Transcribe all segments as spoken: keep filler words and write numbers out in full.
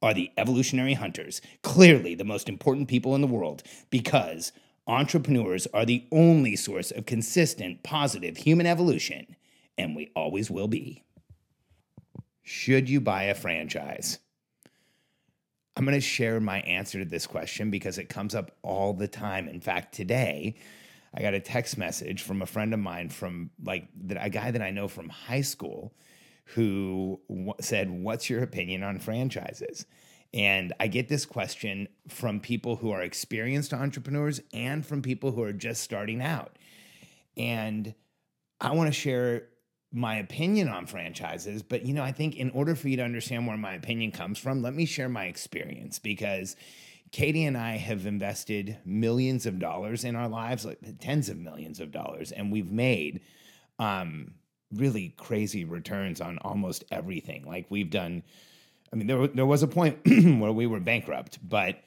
are the evolutionary hunters, clearly the most important people in the world, because entrepreneurs are the only source of consistent, positive human evolution, and we always will be. Should you buy a franchise? I'm going to share my answer to this question because it comes up all the time. In fact, today, I got a text message from a friend of mine, from like a guy that I know from high school, who said, "What's your opinion on franchises?" And I get this question from people who are experienced entrepreneurs and from people who are just starting out. And I want to share my opinion on franchises, but you know, I think in order for you to understand where my opinion comes from, let me share my experience, because Katie and I have invested millions of dollars in our lives, like tens of millions of dollars, and we've made um really crazy returns on almost everything. Like we've done, I mean, there, there was a point where we were bankrupt, but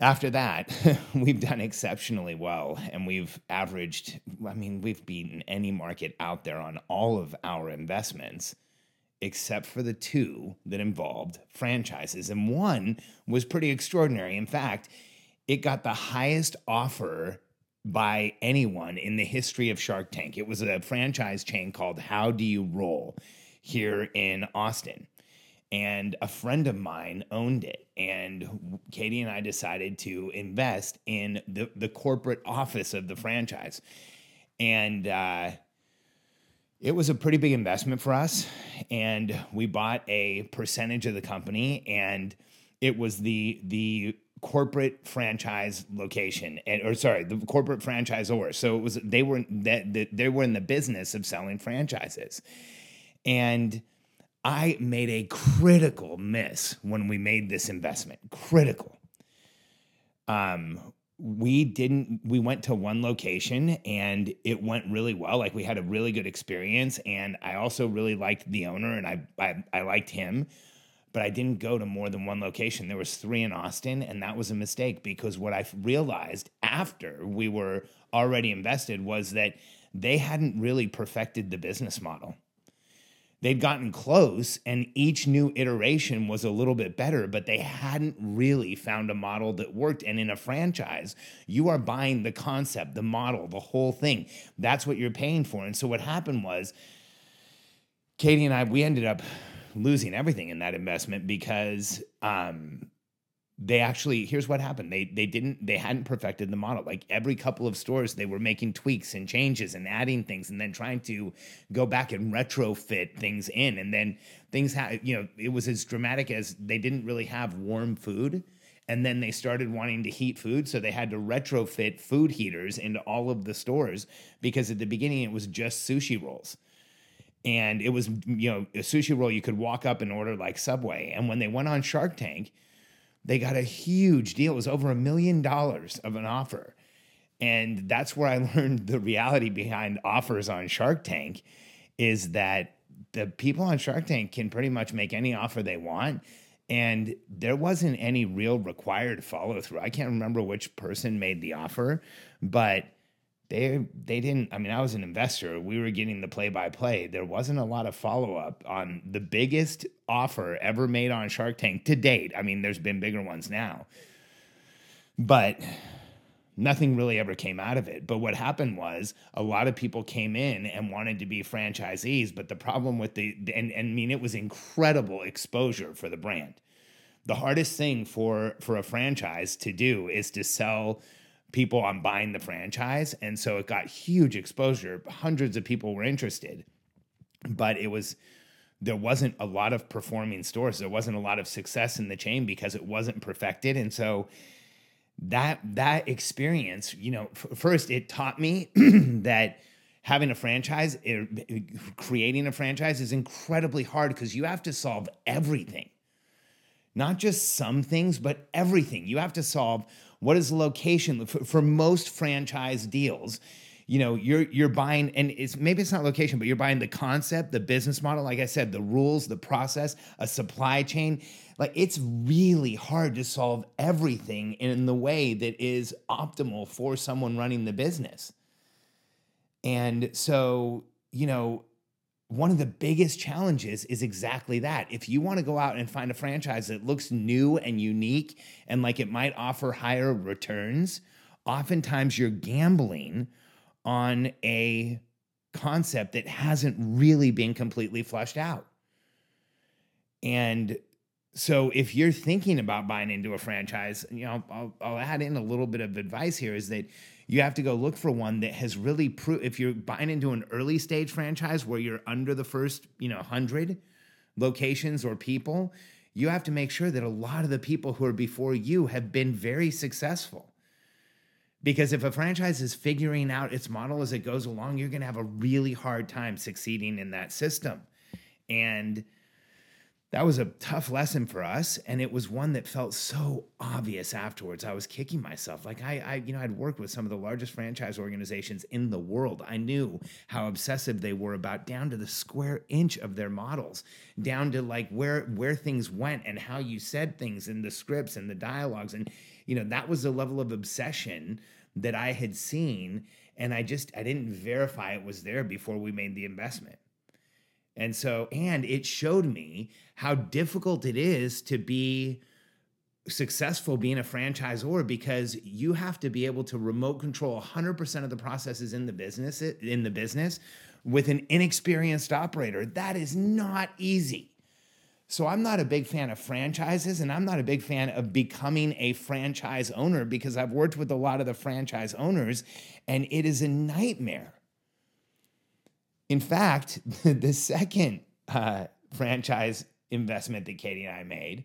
after that, we've done exceptionally well. And we've averaged, I mean, we've beaten any market out there on all of our investments, except for the two that involved franchises. And one was pretty extraordinary. In fact, it got the highest offer by anyone in the history of Shark Tank. It was a franchise chain called How Do You Roll here in Austin. And a friend of mine owned it. And Katie and I decided to invest in the, the corporate office of the franchise. And uh, it was a pretty big investment for us. And we bought a percentage of the company. And it was the the... corporate franchise location, and or sorry, the corporate franchisor. So it was they were that they were in the business of selling franchises, and I made a critical miss when we made this investment. Critical. Um, we didn't. We went to one location, and it went really well. Like we had a really good experience, and I also really liked the owner, and I I, I liked him. But I didn't go to more than one location. There was three in Austin, and that was a mistake, because what I realized after we were already invested was that they hadn't really perfected the business model. They'd gotten close, and each new iteration was a little bit better, but they hadn't really found a model that worked. And in a franchise, you are buying the concept, the model, the whole thing. That's what you're paying for. And so what happened was, Katie and I, we ended up losing everything in that investment, because um, they actually, here's what happened. They, they didn't, they hadn't perfected the model. Like every couple of stores, they were making tweaks and changes and adding things, and then trying to go back and retrofit things in. And then things had, you know, it was as dramatic as they didn't really have warm food. And then they started wanting to heat food. So they had to retrofit food heaters into all of the stores, because at the beginning it was just sushi rolls. And it was, you know, a sushi roll you could walk up and order like Subway. And when they went on Shark Tank, they got a huge deal. It was over a million dollars of an offer. And that's where I learned the reality behind offers on Shark Tank, is that the people on Shark Tank can pretty much make any offer they want. And there wasn't any real required follow through. I can't remember which person made the offer, but They they didn't, I mean, I was an investor. We were getting the play-by-play. There wasn't a lot of follow-up on the biggest offer ever made on Shark Tank to date. I mean, there's been bigger ones now. But nothing really ever came out of it. But what happened was, a lot of people came in and wanted to be franchisees, but the problem with the, and, and I mean, it was incredible exposure for the brand. The hardest thing for, for a franchise to do is to sell people on buying the franchise. And so it got huge exposure. Hundreds of people were interested, but it was, there wasn't a lot of performing stores. There wasn't a lot of success in the chain because it wasn't perfected. And so that, that experience, you know, f- first it taught me that having a franchise, it, it, creating a franchise is incredibly hard because you have to solve everything. Not just some things, but everything. You have to solve what is the location for, for most franchise deals. You know, you're you're buying, and it's maybe it's not location, but you're buying the concept, the business model, like I said, the rules, the process, a supply chain. Like, it's really hard to solve everything in the way that is optimal for someone running the business. And so, you know, one of the biggest challenges is exactly that. If you want to go out and find a franchise that looks new and unique and like it might offer higher returns, oftentimes you're gambling on a concept that hasn't really been completely fleshed out. And so if you're thinking about buying into a franchise, you know, I'll, I'll add in a little bit of advice here is that you have to go look for one that has really proved, if you're buying into an early stage franchise where you're under the first, you know, one hundred locations or people, you have to make sure that a lot of the people who are before you have been very successful. Because if a franchise is figuring out its model as it goes along, you're going to have a really hard time succeeding in that system. And that was a tough lesson for us. And it was one that felt so obvious afterwards. I was kicking myself. Like I, I, you know, I'd worked with some of the largest franchise organizations in the world. I knew how obsessive they were about down to the square inch of their models, down to like where, where things went and how you said things in the scripts and the dialogues. And, you know, that was the level of obsession that I had seen. And I just, I didn't verify it was there before we made the investment. And so, and it showed me how difficult it is to be successful being a franchisor, because you have to be able to remote control one hundred percent of the processes in the business, in the business with an inexperienced operator. That is not easy. So I'm not a big fan of franchises, and I'm not a big fan of becoming a franchise owner, because I've worked with a lot of the franchise owners and it is a nightmare. In fact, the second uh, franchise investment that Katie and I made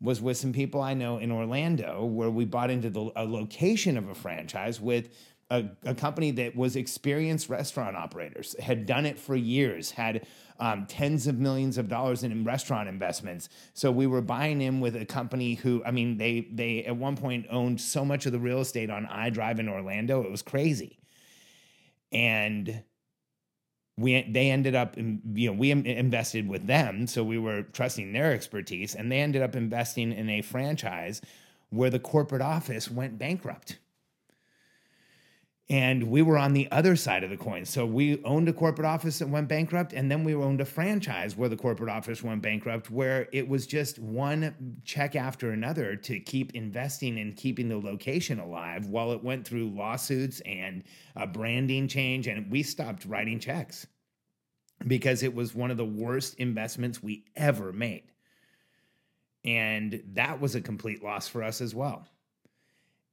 was with some people I know in Orlando, where we bought into the, a location of a franchise with a, a company that was experienced restaurant operators, had done it for years, had um, tens of millions of dollars in restaurant investments. So we were buying in with a company who, I mean, they they at one point owned so much of the real estate on iDrive in Orlando, it was crazy. And We they ended up, you know, we invested with them, so we were trusting their expertise, and they ended up investing in a franchise where the corporate office went bankrupt. And we were on the other side of the coin. So we owned a corporate office that went bankrupt, and then we owned a franchise where the corporate office went bankrupt, where it was just one check after another to keep investing and keeping the location alive while it went through lawsuits and a branding change. And we stopped writing checks because it was one of the worst investments we ever made. And that was a complete loss for us as well.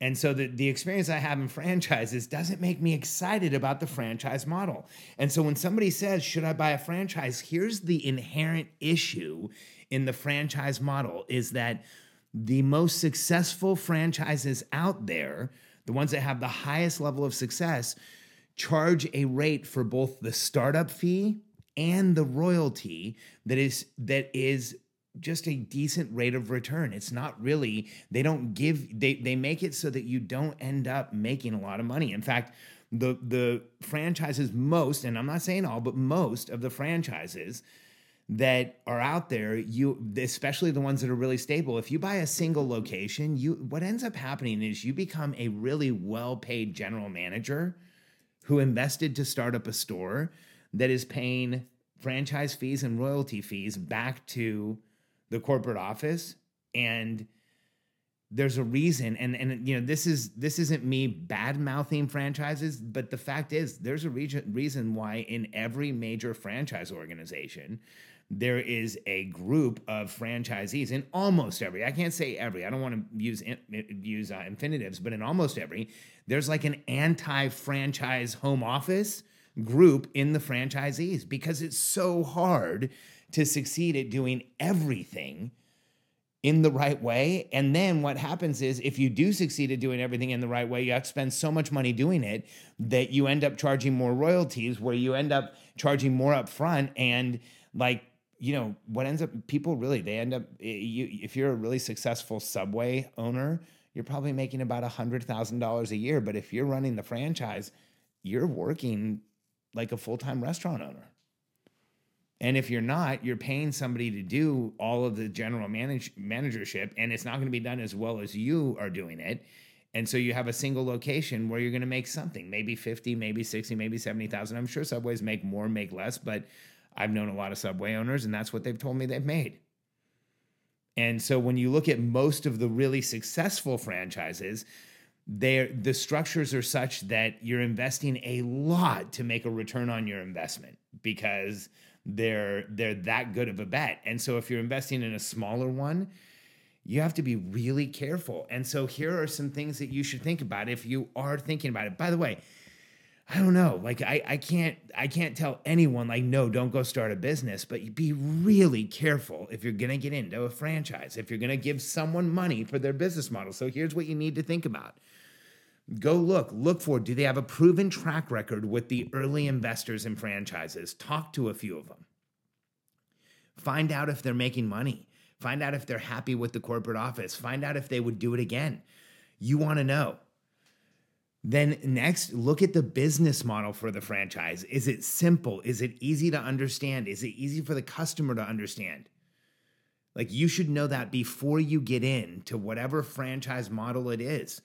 And so the, the experience I have in franchises doesn't make me excited about the franchise model. And so when somebody says, should I buy a franchise? Here's the inherent issue in the franchise model is that the most successful franchises out there, the ones that have the highest level of success, charge a rate for both the startup fee and the royalty that is that is. just a decent rate of return. It's not really, they don't give, they they make it so that you don't end up making a lot of money. In fact, the the franchises most, and I'm not saying all, but most of the franchises that are out there, you especially the ones that are really stable, if you buy a single location, you what ends up happening is you become a really well-paid general manager who invested to start up a store that is paying franchise fees and royalty fees back to the corporate office. And there's a reason. And, and, you know, this is, this isn't me bad mouthing franchises, but the fact is there's a reason reason why in every major franchise organization, there is a group of franchisees in almost every, I can't say every, I don't want to use use uh, infinitives, but in almost every, there's like an anti-franchise home office group in the franchisees, because it's so hard to succeed at doing everything in the right way. And then what happens is, if you do succeed at doing everything in the right way, you have to spend so much money doing it that you end up charging more royalties, where you end up charging more up front. And like, you know, what ends up, people really, they end up, you, if you're a really successful Subway owner, you're probably making about one hundred thousand dollars a year. But if you're running the franchise, you're working like a full-time restaurant owner. And if you're not, you're paying somebody to do all of the general manage, managership, and it's not going to be done as well as you are doing it. And so you have a single location where you're going to make something, maybe fifty, maybe sixty, maybe seventy thousand. I'm sure Subways make more, make less, but I've known a lot of Subway owners, and that's what they've told me they've made. And so when you look at most of the really successful franchises, they're, the structures are such that you're investing a lot to make a return on your investment, because they're they're that good of a bet. And so if you're investing in a smaller one, you have to be really careful. And so here are some things that you should think about if you are thinking about it. By the way, I don't know, like I, I can't I can't tell anyone like, no, don't go start a business, but you be really careful if you're gonna get into a franchise, if you're gonna give someone money for their business model. So here's what you need to think about. Go look, look for, do they have a proven track record with the early investors in franchises? Talk to a few of them. Find out if they're making money. Find out if they're happy with the corporate office. Find out if they would do it again. You want to know. Then next, look at the business model for the franchise. Is it simple? Is it easy to understand? Is it easy for the customer to understand? Like, you should know that before you get into whatever franchise model it is.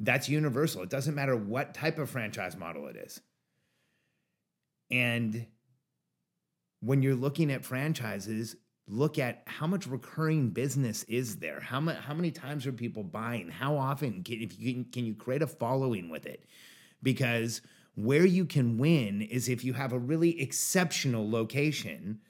That's universal. It doesn't matter what type of franchise model it is. And when you're looking at franchises, look at how much recurring business is there. How much, how many times are people buying? How often can, if you can, can you create a following with it? Because where you can win is if you have a really exceptional location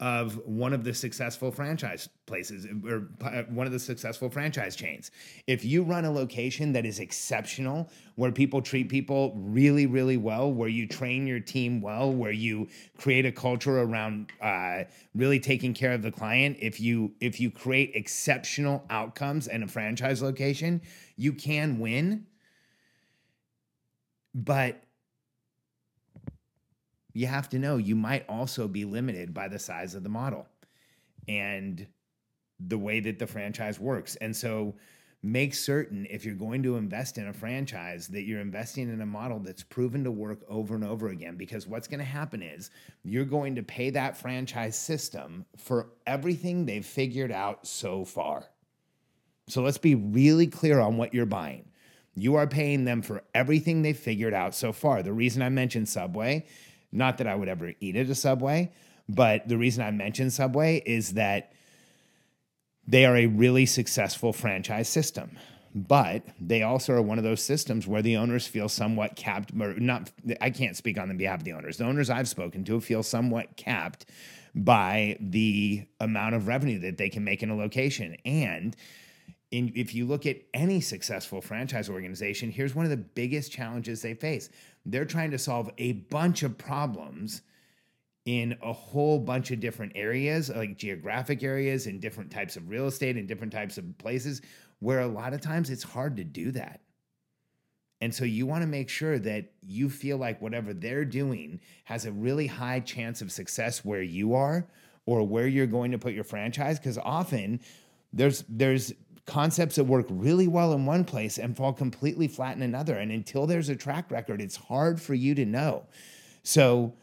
of one of the successful franchise places or one of the successful franchise chains. If you run a location that is exceptional, where people treat people really, really well, where you train your team well, where you create a culture around uh, really taking care of the client, if you if you create exceptional outcomes in a franchise location, you can win. But you have to know you might also be limited by the size of the model and the way that the franchise works. And so make certain, if you're going to invest in a franchise, that you're investing in a model that's proven to work over and over again, because what's going to happen is you're going to pay that franchise system for everything they've figured out so far. So let's be really clear on what you're buying. You are paying them for everything they've figured out so far. The reason I mentioned Subway, not that I would ever eat at a Subway, but the reason I mention Subway is that they are a really successful franchise system. But they also are one of those systems where the owners feel somewhat capped, or not, I can't speak on the behalf of the owners. The owners I've spoken to feel somewhat capped by the amount of revenue that they can make in a location. And in, if you look at any successful franchise organization, here's one of the biggest challenges they face. They're trying to solve a bunch of problems in a whole bunch of different areas, like geographic areas and different types of real estate and different types of places, where a lot of times it's hard to do that. And so you want to make sure that you feel like whatever they're doing has a really high chance of success where you are or where you're going to put your franchise, because often there's there's concepts that work really well in one place and fall completely flat in another. And until there's a track record, it's hard for you to know. So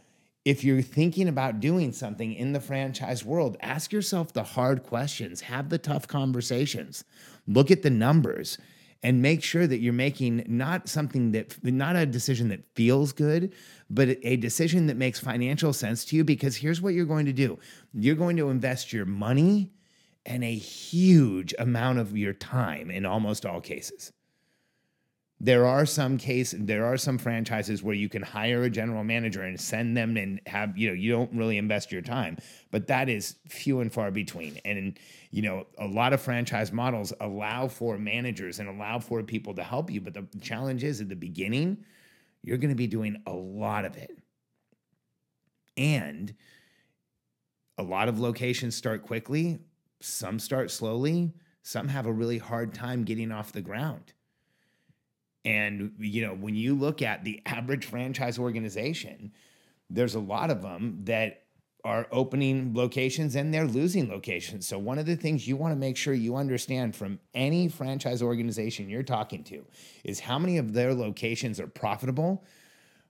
if you're thinking about doing something in the franchise world, ask yourself the hard questions, have the tough conversations, look at the numbers, and make sure that you're making not something that, not a decision that feels good, but a decision that makes financial sense to you. Because here's what you're going to do. You're going to invest your money and a huge amount of your time in almost all cases. There are some case, there are some franchises where you can hire a general manager and send them and have, you know, you don't really invest your time, but that is few and far between. And, you know, a lot of franchise models allow for managers and allow for people to help you. But the challenge is at the beginning, you're going to be doing a lot of it. And a lot of locations start quickly. Some start slowly. Some have a really hard time getting off the ground. And, you know, when you look at the average franchise organization, there's a lot of them that are opening locations and they're losing locations. So one of the things you want to make sure you understand from any franchise organization you're talking to is how many of their locations are profitable.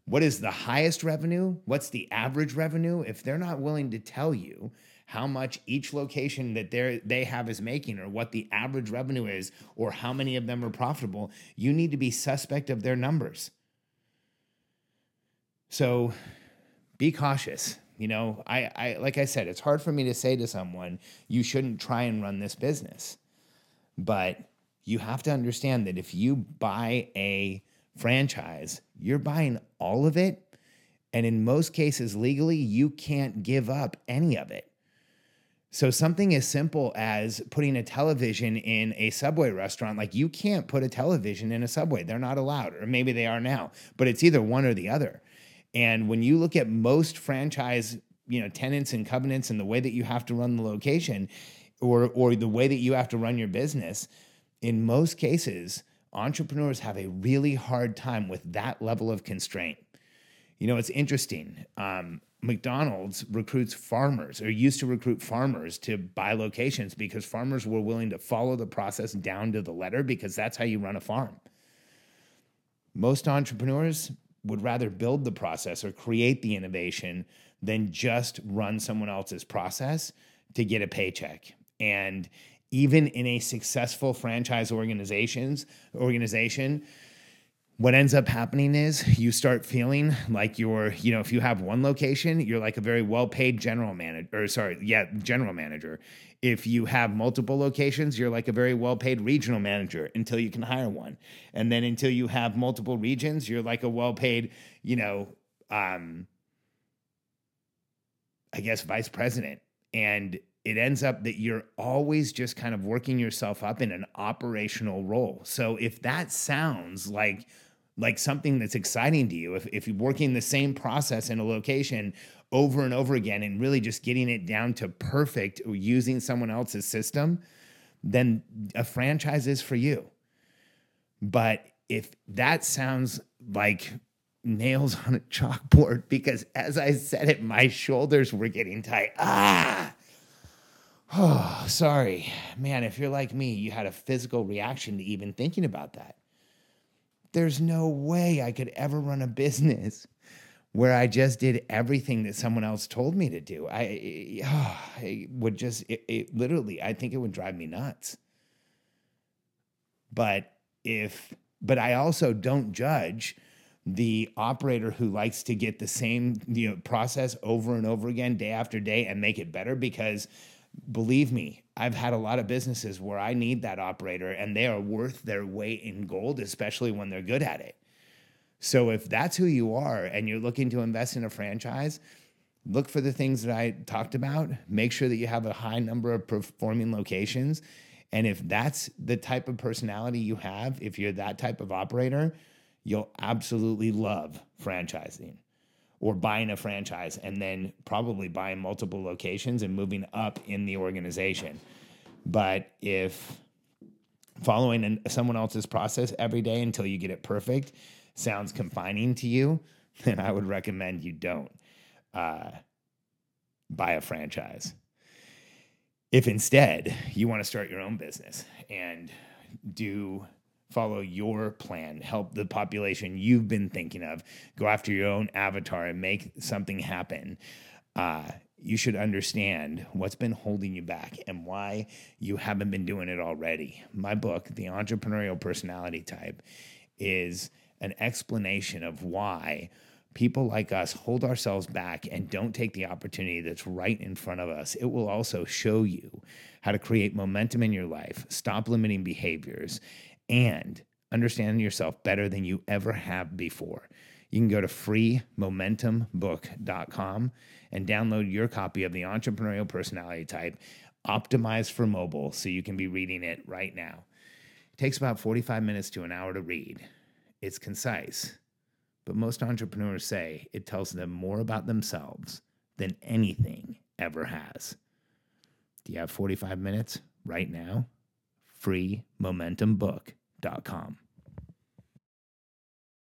What is the highest revenue? What's the average revenue? If they're not willing to tell you how much each location that they they have is making or what the average revenue is or how many of them are profitable, you need to be suspect of their numbers. So be cautious. You know, I, I like I said, it's hard for me to say to someone, you shouldn't try and run this business. But you have to understand that if you buy a franchise, you're buying all of it. And in most cases, legally, you can't give up any of it. So something as simple as putting a television in a Subway restaurant, like you can't put a television in a Subway. They're not allowed, or maybe they are now, but it's either one or the other. And when you look at most franchise, you know, tenants and covenants and the way that you have to run the location or, or the way that you have to run your business, in most cases, entrepreneurs have a really hard time with that level of constraint. You know, it's interesting. Um, McDonald's recruits farmers or used to recruit farmers to buy locations because farmers were willing to follow the process down to the letter because that's how you run a farm. Most entrepreneurs would rather build the process or create the innovation than just run someone else's process to get a paycheck. And even in a successful franchise organizations organization, what ends up happening is you start feeling like you're, you know, if you have one location, you're like a very well-paid general manager, or sorry, yeah, general manager. If you have multiple locations, you're like a very well-paid regional manager until you can hire one. And then until you have multiple regions, you're like a well-paid, you know, um, I guess, vice president. And it ends up that you're always just kind of working yourself up in an operational role. So if that sounds like like something that's exciting to you, if, if you're working the same process in a location over and over again and really just getting it down to perfect or using someone else's system, then a franchise is for you. But if that sounds like nails on a chalkboard, because as I said it, my shoulders were getting tight. Ah! Oh, sorry, man. If you're like me, you had a physical reaction to even thinking about that. There's no way I could ever run a business where I just did everything that someone else told me to do. I, oh, I would just, it, it literally, I think it would drive me nuts. But if, but I also don't judge the operator who likes to get the same, you know, process over and over again, day after day, and make it better, because believe me, I've had a lot of businesses where I need that operator and they are worth their weight in gold, especially when they're good at it. So if that's who you are and you're looking to invest in a franchise, look for the things that I talked about. Make sure that you have a high number of performing locations. And if that's the type of personality you have, if you're that type of operator, you'll absolutely love franchising, or buying a franchise and then probably buying multiple locations and moving up in the organization. But if following an, someone else's process every day until you get it perfect sounds confining to you, then I would recommend you don't uh, buy a franchise. If instead you want to start your own business and do follow your plan, help the population you've been thinking of, go after your own avatar and make something happen, uh, you should understand what's been holding you back and why you haven't been doing it already. My book, The Entrepreneurial Personality Type, is an explanation of why people like us hold ourselves back and don't take the opportunity that's right in front of us. It will also show you how to create momentum in your life, stop limiting behaviors, and understanding yourself better than you ever have before. You can go to free momentum book dot com and download your copy of The Entrepreneurial Personality Type, optimized for mobile, so you can be reading it right now. It takes about forty-five minutes to an hour to read. It's concise, but most entrepreneurs say it tells them more about themselves than anything ever has. Do you have forty-five minutes right now? free momentum book dot com